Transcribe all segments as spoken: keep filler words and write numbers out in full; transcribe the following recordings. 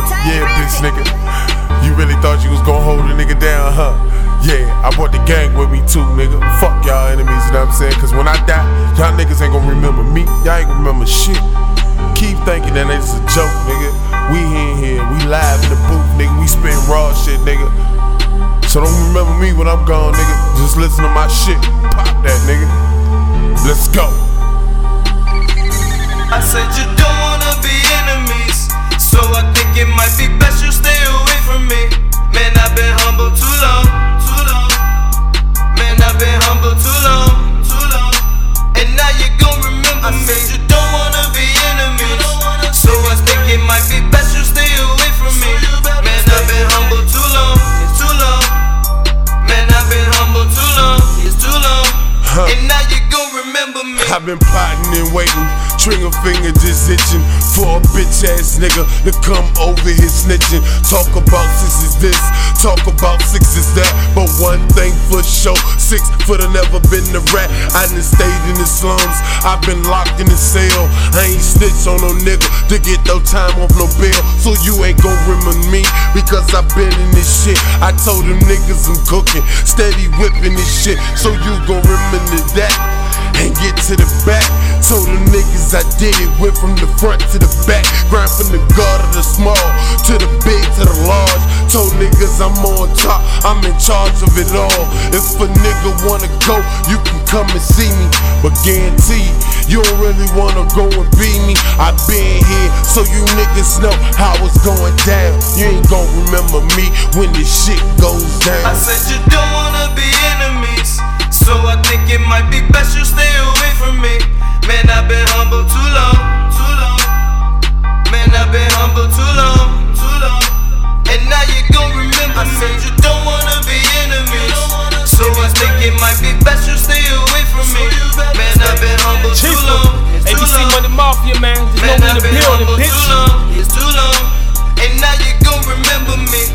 Yeah, bitch nigga, you really thought you was gonna hold a nigga down, huh? Yeah, I brought the gang with me too, nigga. Fuck y'all enemies, you know what I'm saying? Cause when I die, y'all niggas ain't gonna remember me. Y'all ain't gonna remember shit. Keep thinking that it's a joke, nigga. We in here, we live in the booth, nigga. We spin raw shit, nigga. So don't remember me when I'm gone, nigga. Just listen to my shit. Pop that, nigga. Let's go. I said you don't wanna be enemies, so I think it might be best you stay away from me. Man, I've been humble too long, too long. Man, I've been humble too long, too long. And now you gon' remember I me. Said you don't wanna be enemies, so I think it might be best you stay away from me. Man, I've been humble too long, too long. Man, I've been humble too long, it's too long. And now you gon' remember me. I've been plotting and waiting, trigger finger just itching for a bitch ass nigga to come over here snitching. Talk about six is this, talk about six is that, but one thing for sure, six foot've never been the rat. I done stayed in the slums, I've been locked in the cell. I ain't snitch on no nigga to get no time off no bail. So you ain't gon' remember me because I've been in this shit. I told them niggas I'm cooking, steady whipping this shit. So you gon' remember that and get to the back. Told them niggas I did it, went from the front to the back. Grind from the guard to the small, to the big to the large. Told niggas I'm on top, I'm in charge of it all. If a nigga wanna go, you can come and see me, but guaranteed you don't really wanna go and beat me. I been here, so you niggas know how it's going down. You ain't gon' remember me when this shit goes down. I said you don't wanna be enemies, so I think it might be best you stay away from me. Man, I've been humble too long, too long. Man, I've been humble too long, too long. And now you gon' remember me. I said you don't wanna be enemies, so I think it might be best you stay away from me. Man, I've been humble too long, it's too long. A B C Money Mafia, man, there's no in the building, bitch. Too long, it's too long. And now you gon' remember me.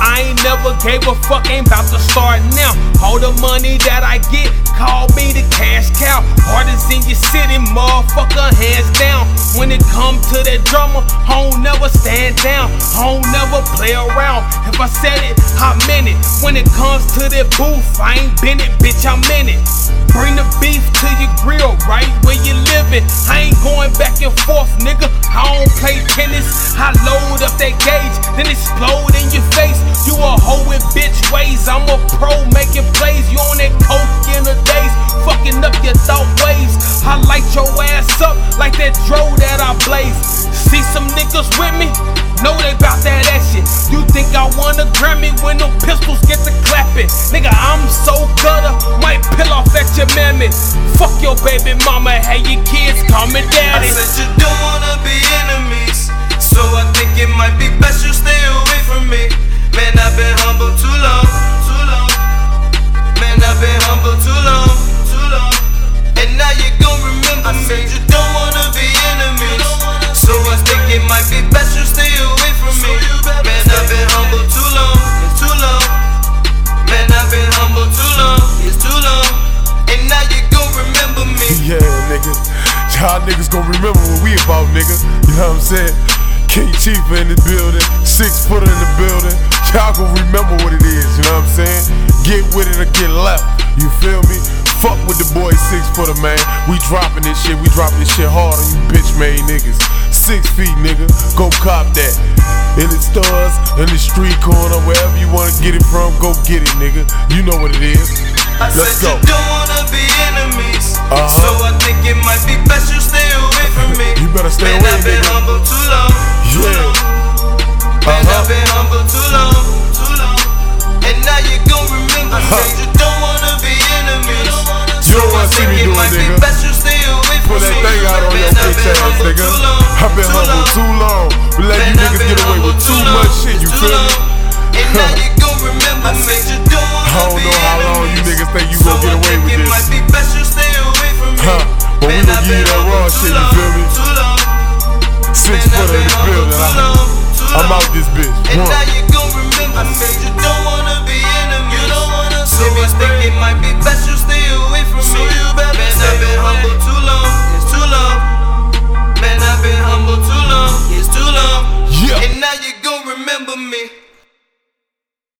I ain't never gave a fuck, ain't about to start now. All the money that I get, call me the cash cow. Hardest in your city, motherfucker, hands down. When it come to that drama, I don't never stand down. I don't never play around. If I said it, I meant it. When it comes to that booth, I ain't been it, bitch, I'm in it. Bring the beef to your grill, right where you living. I ain't going back and forth, nigga, I don't play tennis. I load up that gauge, then explode in your face. You a hoe in bitch ways, I'm a pro making plays. You on that coke in the days, fucking up your thought waves. I light your ass up like that dro that I blaze. See some niggas with me, know they bout that action. You think I won a Grammy when them pistols get to clapping. Nigga, I'm so gutter, might peel off at your mammy. Fuck your baby mama, hey your kids call me daddy. I said you don't wanna be enemies, so I think it might be best you stay away from me. Man, I've been humble too long, too long. Man, I've been humble too long, too long. And now you gon' remember I me. I said you don't wanna be enemies, so I think it might be best you stay away from me. Man, I've been humble too long, it's too long. Man, I've been humble too long, it's too long. And now you gon' remember me. Yeah, nigga, y'all niggas gon' remember what we about, nigga. You know what I'm saying? King Chief in the building, six footer in the building. Y'all gon' remember what it is, you know what I'm saying? Get with it or get left, you feel me? Fuck with the boy six footer, man. We dropping this shit, we dropping this shit hard on you bitch made niggas. Six feet, nigga, go cop that. In the stores, in the street corner, wherever you wanna get it from, go get it, nigga. You know what it is. I Let's said go. You don't wanna be enemies, uh-huh. so I think it might be best you stay away from me. You better stay man, away, nigga. Man, I've been nigga. humble too long. Too yeah. Long. Man, uh-huh. I've been humble too long, too long. And now you gon' remember. Uh-huh. I said you don't wanna be enemies, you don't so wanna I see think me it doing, might nigga. Be best you stay away from me. Put that thing out on man, your bitch ass, nigga. I've been humble too long. We let man, you niggas get away with too much shit. You feel me? And now you gon' remember me. I don't know how long you niggas think you gon' get away with this. So I think it might be best you stay away from me. But we gon' give you that raw shit, you feel me? Six footer in the building, I'm out this bitch. And now you gon' remember me. You don't wanna be enemies, so I think it might be best you stay away from me. Man, I've been humble too long, it's too long. Man, I've been humble. over me.